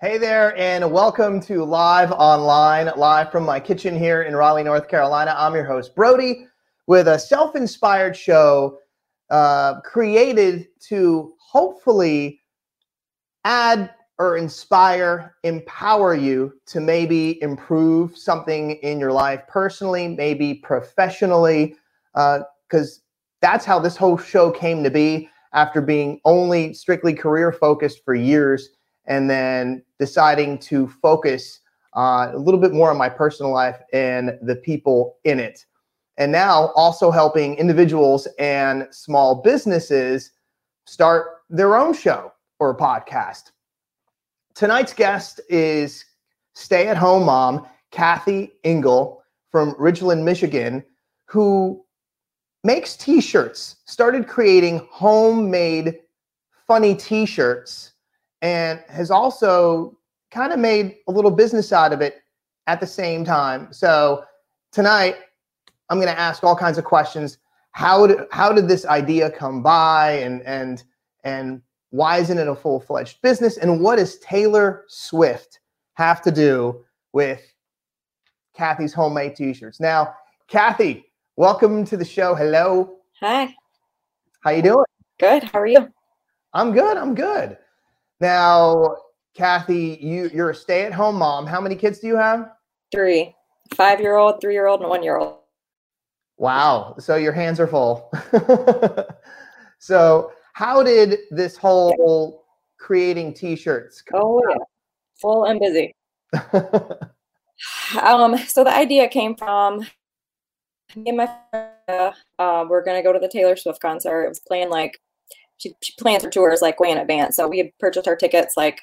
Hey there, and welcome to Live Online, live from my kitchen here in Raleigh, North Carolina. I'm your host, Brody, with a self-inspired show created to hopefully add or inspire, empower you to maybe improve something in your life personally, maybe professionally, because that's how this whole show came to be after being only strictly career-focused for years, and then deciding to focus a little bit more on my personal life and the people in it. And now also helping individuals and small businesses start their own show or podcast. Tonight's guest is stay-at-home mom, Kathy Engel from Ridgeland, Michigan, who makes t-shirts, started creating homemade funny t-shirts, and has also kind of made a little business out of it at the same time. So tonight, I'm going to ask all kinds of questions. How did this idea come by, and why isn't it a full-fledged business? And what does Taylor Swift have to do with Kathy's homemade t-shirts? Now, Kathy, welcome to the show. Hello. Hi. How you doing? Good. How are you? I'm good. Now, Kathy, you're a stay-at-home mom. How many kids do you have? 3. 5-year-old, 3-year-old, and 1-year-old. Wow. So your hands are full. So how did this whole creating t-shirts come out? Yeah. Full and busy. So the idea came from me and my friend. We're going to go to the Taylor Swift concert. It was planned like... She plans her tours like way in advance. So we had purchased our tickets like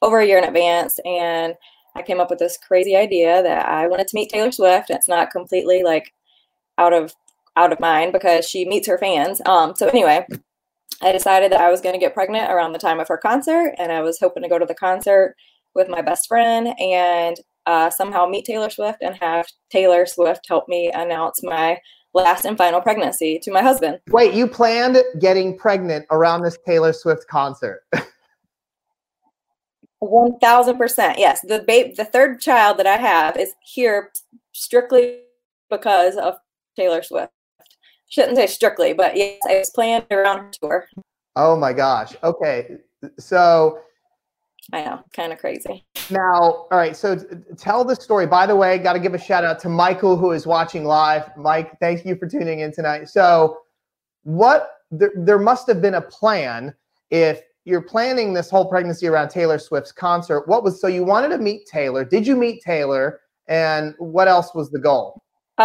over a year in advance. And I came up with this crazy idea that I wanted to meet Taylor Swift. It's not completely like out of mind because she meets her fans. So anyway, I decided that I was going to get pregnant around the time of her concert. And I was hoping to go to the concert with my best friend and somehow meet Taylor Swift and have Taylor Swift help me announce my last and final pregnancy to my husband. Wait, you planned getting pregnant around this Taylor Swift concert? 1,000%. Yes. The third child that I have is here strictly because of Taylor Swift. Shouldn't say strictly, but yes, it was planned around her tour. Oh my gosh. Okay. So I know, kind of crazy. Now, all right, so tell the story. By the way, got to give a shout out to Michael, who is watching live. Mike, thank you for tuning in tonight. So there must have been a plan. If you're planning this whole pregnancy around Taylor Swift's concert, so you wanted to meet Taylor. Did you meet Taylor? And what else was the goal? So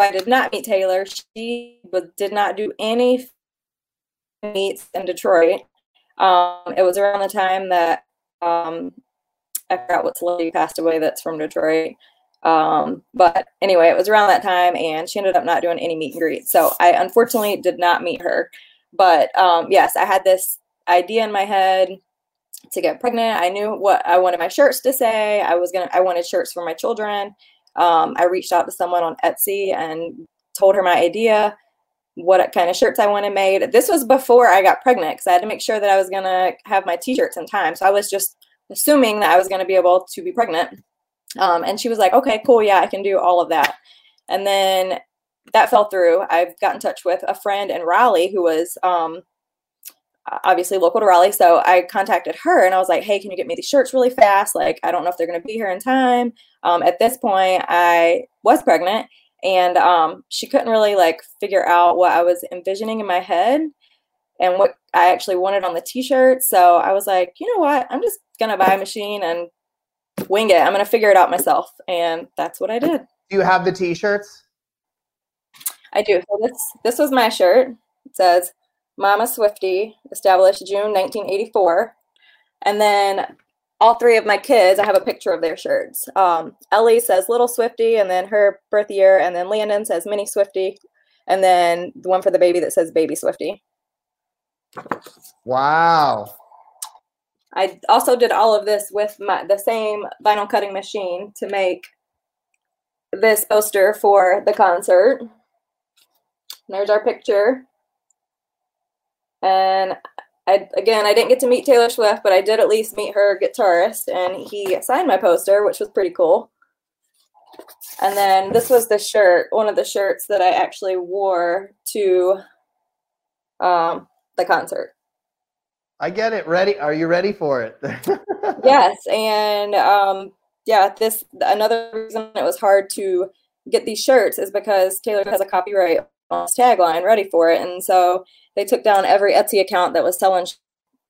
I did not meet Taylor. She did not do any meets in Detroit. It was around the time that I forgot what lady passed away that's from Detroit. But anyway, it was around that time, and she ended up not doing any meet and greet. So I unfortunately did not meet her. But yes, I had this idea in my head to get pregnant. I knew what I wanted my shirts to say. I wanted shirts for my children. I reached out to someone on Etsy and told her my idea, what kind of shirts I wanted made. This was before I got pregnant because I had to make sure that I was going to have my t-shirts in time. So I was just assuming that I was going to be able to be pregnant. And she was like, okay, cool. Yeah, I can do all of that. And then that fell through. I've got in touch with a friend in Raleigh who was obviously local to Raleigh. So I contacted her and I was like, hey, can you get me these shirts really fast? Like, I don't know if they're going to be here in time. At this point, I was pregnant. And she couldn't really like figure out what I was envisioning in my head. and what I actually wanted on the t-shirt. So I was like, you know what? I'm just going to buy a machine and wing it. I'm going to figure it out myself. And that's what I did. Do you have the t-shirts? I do. So this was my shirt. It says, Mama Swiftie, established June 1984. And then all three of my kids, I have a picture of their shirts. Ellie says Little Swiftie, and then her birth year. And then Landon says Mini Swiftie. And then the one for the baby that says Baby Swiftie. Wow. I also did all of this with the same vinyl cutting machine to make this poster for the concert. There's our picture. And I didn't get to meet Taylor Swift, but I did at least meet her guitarist, and he signed my poster, which was pretty cool. And then this was the shirt, one of the shirts that I actually wore to the concert. I get it. Ready? Are you ready for it? Yes. And another reason it was hard to get these shirts is because Taylor has a copyright on his tagline, Ready for It. And so they took down every Etsy account that was selling.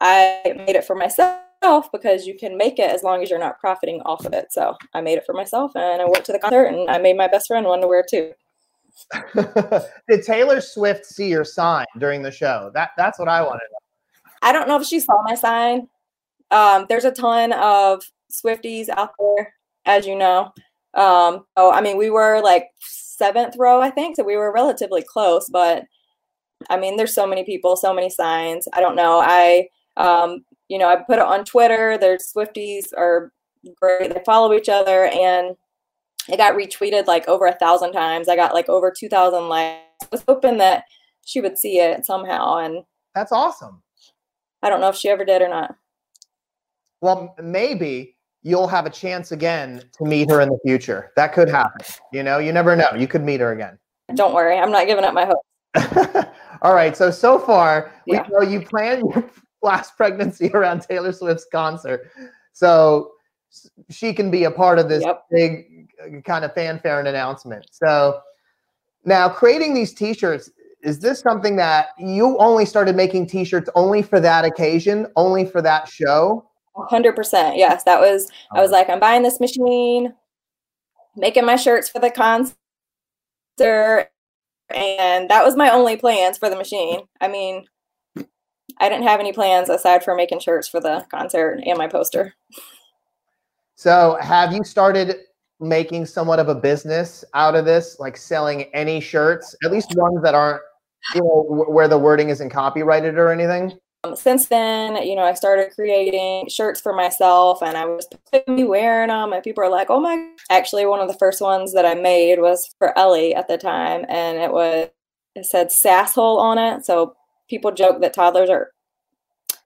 I made it for myself because you can make it as long as you're not profiting off of it. So I made it for myself, and I went to the concert, and I made my best friend one to wear too. Did Taylor Swift see your sign during the show? That's what I wanted to know. I don't know if she saw my sign. There's a ton of Swifties out there, as you know. We were like 7th row, I think, so we were relatively close. But, there's so many people, so many signs. I don't know. I put it on Twitter. There's Swifties are great. They follow each other. And it got retweeted like over 1,000 times. I got like over 2,000 likes. I was hoping that she would see it somehow. And that's awesome. I don't know if she ever did or not. Well, maybe you'll have a chance again to meet her in the future. That could happen. You never know. You could meet her again. Don't worry. I'm not giving up my hope. All right. So far, we know you planned your last pregnancy around Taylor Swift's concert. So she can be a part of this big kind of fanfare and announcement. So now creating these t-shirts, is this something that you only started making t-shirts only for that occasion, only for that show? 100%. Yes. That was, I was like, I'm buying this machine, making my shirts for the concert. And that was my only plans for the machine. I didn't have any plans aside from making shirts for the concert and my poster. So have you started making somewhat of a business out of this, like selling any shirts, at least ones that aren't where the wording isn't copyrighted or anything? Since then, I started creating shirts for myself, and I was wearing them, and people are like, oh my. Actually, one of the first ones that I made was for Ellie at the time, and it said sasshole on it. So people joke that toddlers are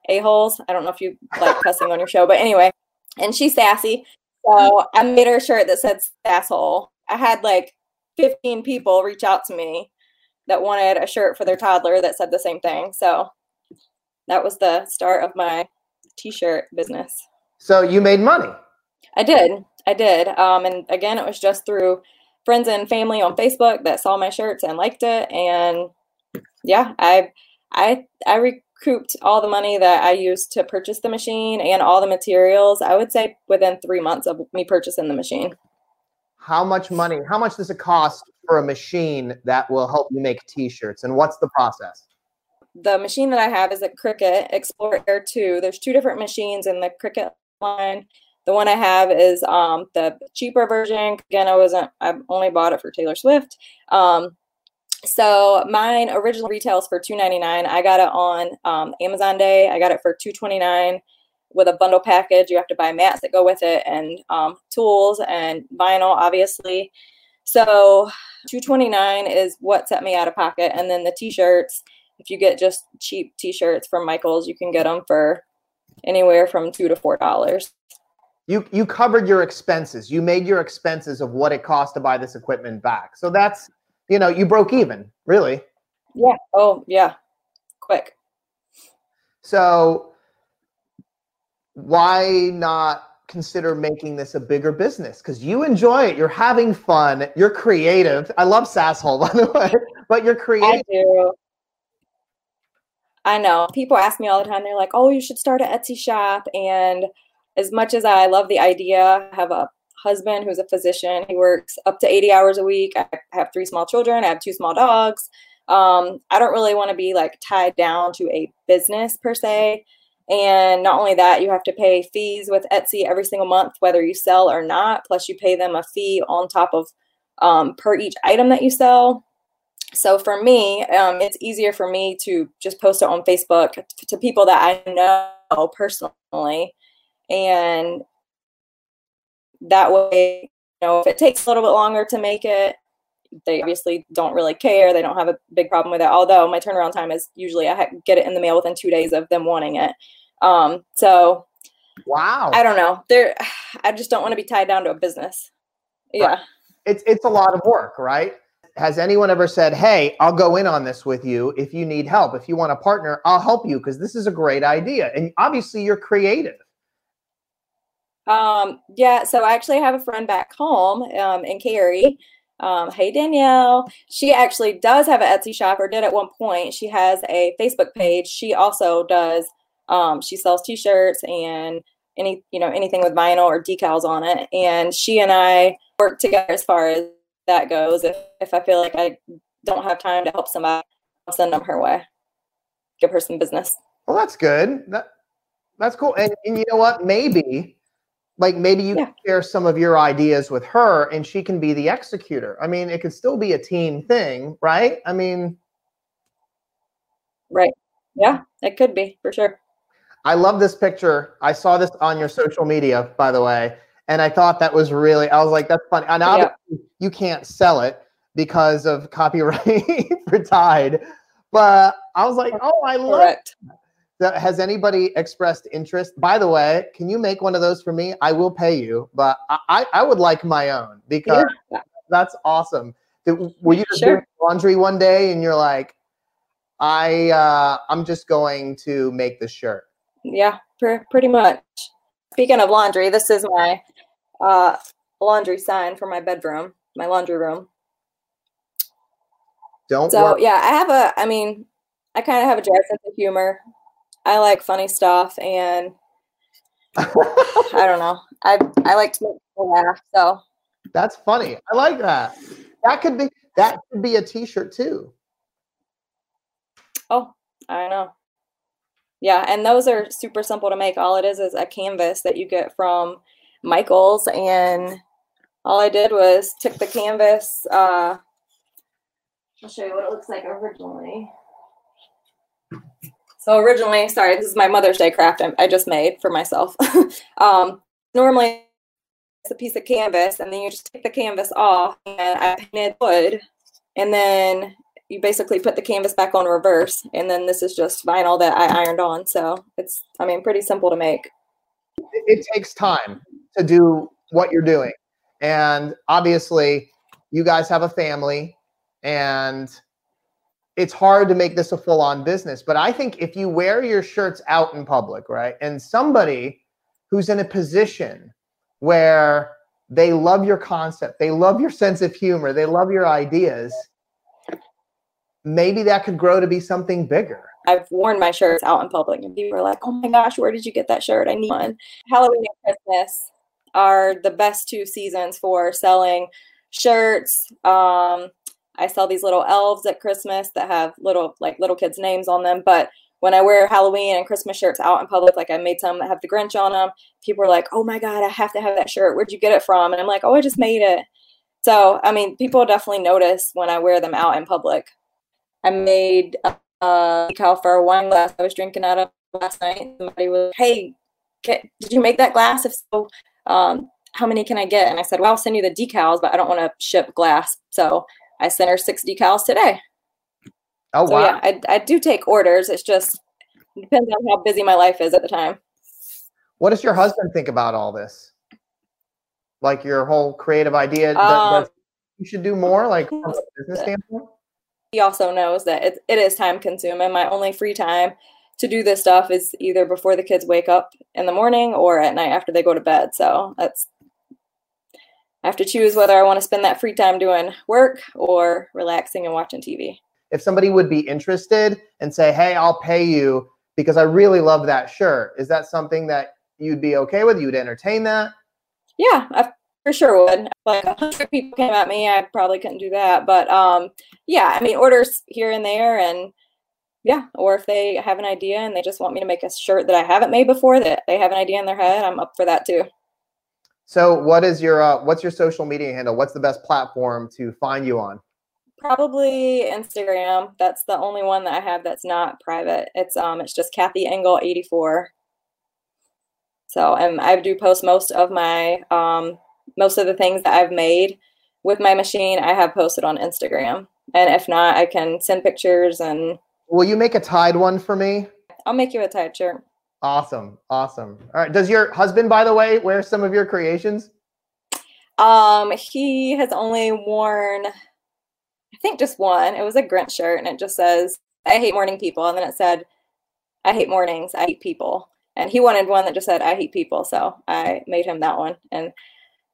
a-holes. I don't know if you like cussing on your show, but anyway, and she's sassy. So I made her a shirt that said asshole. I had like 15 people reach out to me that wanted a shirt for their toddler that said the same thing. So that was the start of my t-shirt business. So you made money. I did. And again, it was just through friends and family on Facebook that saw my shirts and liked it. And yeah, I recouped all the money that I used to purchase the machine and all the materials, I would say within 3 months of me purchasing the machine. How much does it cost for a machine that will help you make t-shirts, and what's the process? The machine that I have is a Cricut Explore Air 2. There's two different machines in the Cricut line. The one I have is the cheaper version. Again, I only bought it for Taylor Swift. So mine originally retails for $2.99. I got it on Amazon Day. I got it for $2.29 with a bundle package. You have to buy mats that go with it, and tools and vinyl, obviously. So $2.29 is what set me out of pocket. And then the t-shirts, if you get just cheap t-shirts from Michael's, you can get them for anywhere from $2 to $4. You covered your expenses. You made your expenses of what it cost to buy this equipment back. So that's, you broke even, really. Yeah. Oh, yeah. Quick. So why not consider making this a bigger business? Because you enjoy it. You're having fun. You're creative. I love sasshole, by the way. But you're creative. I do. I know people ask me all the time. They're like, oh, you should start an Etsy shop. And as much as I love the idea, I have a husband who's a physician. He works up to 80 hours a week. I have 3 small children. I have 2 small dogs. I don't really want to be like tied down to a business per se. And not only that, you have to pay fees with Etsy every single month, whether you sell or not. Plus you pay them a fee on top of per each item that you sell. So for me, it's easier for me to just post it on Facebook to people that I know personally. And that way, you know, if it takes a little bit longer to make it, they obviously don't really care. They don't have a big problem with it. Although my turnaround time is usually I get it in the mail within 2 days of them wanting it. So wow, I don't know. I just don't want to be tied down to a business. Yeah. Right. It's a lot of work, right? Has anyone ever said, hey, I'll go in on this with you if you need help. If you want a partner, I'll help you because this is a great idea. And obviously you're creative. Yeah. So I actually have a friend back home in Carrie. Hey, Danielle. She actually does have an Etsy shop, or did at one point. She has a Facebook page. She also does, she sells t-shirts and anything with vinyl or decals on it. And she and I work together as far as that goes. If I feel like I don't have time to help somebody, I'll send them her way. Give her some business. Well, that's good. That's cool. And you know what? Maybe you can share some of your ideas with her and she can be the executor. I mean, it could still be a team thing, right? I mean. Right. Yeah, it could be for sure. I love this picture. I saw this on your social media, by the way. And I thought that was I was like, that's funny. And obviously you can't sell it because of copyright for Tide. But I was like, oh, I love it. Has anybody expressed interest? By the way, can you make one of those for me? I will pay you, but I would like my own because that's awesome. Were you just doing laundry one day and you're like, I'm just going to make this shirt? Yeah, pretty much. Speaking of laundry, this is my laundry sign for my bedroom, my laundry room. I kind of have a dry sense of humor. I like funny stuff, and I don't know. I like to make people laugh. So that's funny. I like that. That could be a t-shirt too. Oh, I know. Yeah, and those are super simple to make. All it is a canvas that you get from Michael's, and all I did was took the canvas. I'll show you what it looks like originally. So originally, sorry, this is my Mother's Day craft I just made for myself. Normally, it's a piece of canvas, and then you just take the canvas off, and I painted wood, and then you basically put the canvas back on reverse, and then this is just vinyl that I ironed on. So it's, pretty simple to make. It takes time to do what you're doing, and obviously, you guys have a family, and it's hard to make this a full-on business, but I think if you wear your shirts out in public, right, and somebody who's in a position where they love your concept, they love your sense of humor, they love your ideas, maybe that could grow to be something bigger. I've worn my shirts out in public, and people are like, oh my gosh, where did you get that shirt? I need one. Halloween and Christmas are the best 2 seasons for selling shirts. I sell these little elves at Christmas that have little kids' names on them. But when I wear Halloween and Christmas shirts out in public, like I made some that have the Grinch on them, people are like, oh my God, I have to have that shirt. Where'd you get it from? And I'm like, oh, I just made it. So, people definitely notice when I wear them out in public. I made a decal for a wine glass I was drinking out of last night. Somebody was like, hey, did you make that glass? If so, how many can I get? And I said, well, I'll send you the decals, but I don't want to ship glass. So I sent her 6 decals today. Oh, wow. So, yeah, I do take orders. It's just it depends on how busy my life is at the time. What does your husband think about all this? Like your whole creative idea that you should do more, like from a business standpoint? He also knows that it is time consuming. My only free time to do this stuff is either before the kids wake up in the morning or at night after they go to bed. So I have to choose whether I want to spend that free time doing work or relaxing and watching TV. If somebody would be interested and say, hey, I'll pay you because I really love that shirt, is that something that you'd be okay with? You'd entertain that? Yeah, I for sure would. Like 100 people came at me, I probably couldn't do that. But yeah, I mean, orders here and there, and yeah, or if they have an idea and they just want me to make a shirt that I haven't made before, that they have an idea in their head, I'm up for that too. So what is your, what's your social media handle? What's the best platform to find you on? Probably Instagram. That's the only one that I have that's not private. It's just Kathy Engel 84. So, and I do post most of my, most of the things that I've made with my machine, I have posted on Instagram. And if not, I can send pictures. And will you make a tied one for me? I'll make you a tied shirt. Awesome. Awesome. All right. Does your husband, by the way, wear some of your creations? He has only worn, I think, just one. It was a Grinch shirt, and it just says, I hate morning people. And then it said, I hate mornings, I hate people. And he wanted one that just said, I hate people. So I made him that one. And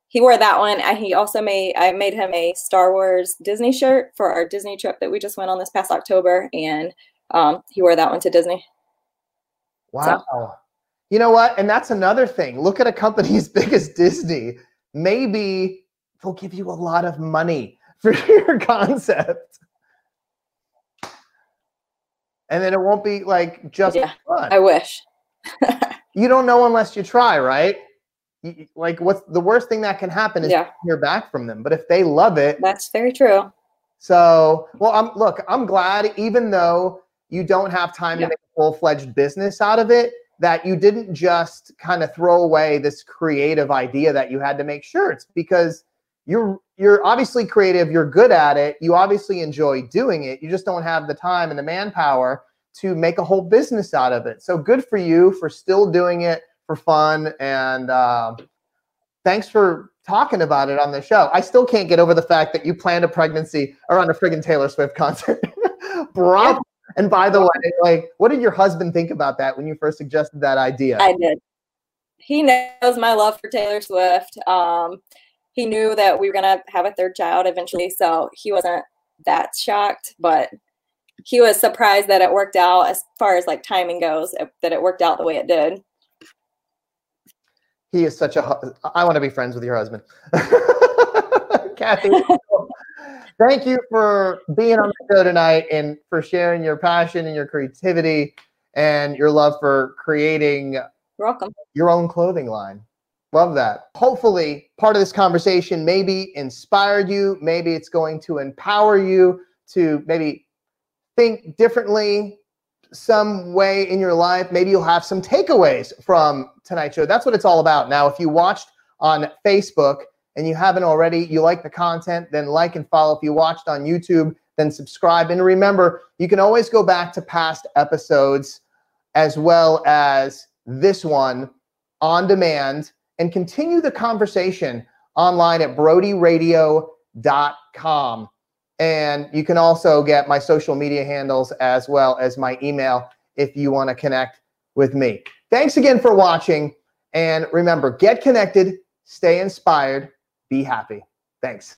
he wore that one. He also made, I made him a Star Wars Disney shirt for our Disney trip that we just went on this past October. And he wore that one to Disney. Wow. So. You know what? And that's another thing. Look at a company as big as Disney. Maybe they'll give you a lot of money for your concept. And then it won't be like just fun. I wish. You don't know unless you try, right? Like, what's the worst thing that can happen is hear back from them. But if they love it, that's very true. So, well, I'm glad, even though you don't have time to make a full-fledged business out of it, that you didn't just kind of throw away this creative idea that you had to make shirts, because you're obviously creative. You're good at it. You obviously enjoy doing it. You just don't have the time and the manpower to make a whole business out of it. So good for you for still doing it for fun, and thanks for talking about it on the show. I still can't get over the fact that you planned a pregnancy around a friggin' Taylor Swift concert. Bravo. Yeah. And by the way, like, what did your husband think about that when you first suggested that idea? I did. He knows my love for Taylor Swift. He knew that we were gonna have a third child eventually, so he wasn't that shocked, but he was surprised that it worked out as far as like timing goes, that it worked out the way it did. He is such a, I want to be friends with your husband. Kathy, thank you for being on the show tonight and for sharing your passion and your creativity and your love for creating your own clothing line. Love that. Hopefully part of this conversation maybe inspired you. Maybe it's going to empower you to maybe think differently some way in your life. Maybe you'll have some takeaways from tonight's show. That's what it's all about. Now, if you watched on Facebook and you haven't already, you like the content, then like and follow. If you watched on YouTube, then subscribe. And remember, you can always go back to past episodes as well as this one on demand and continue the conversation online at BrodyRadio.com. And you can also get my social media handles as well as my email if you want to connect with me. Thanks again for watching. And remember, get connected, stay inspired, be happy. Thanks.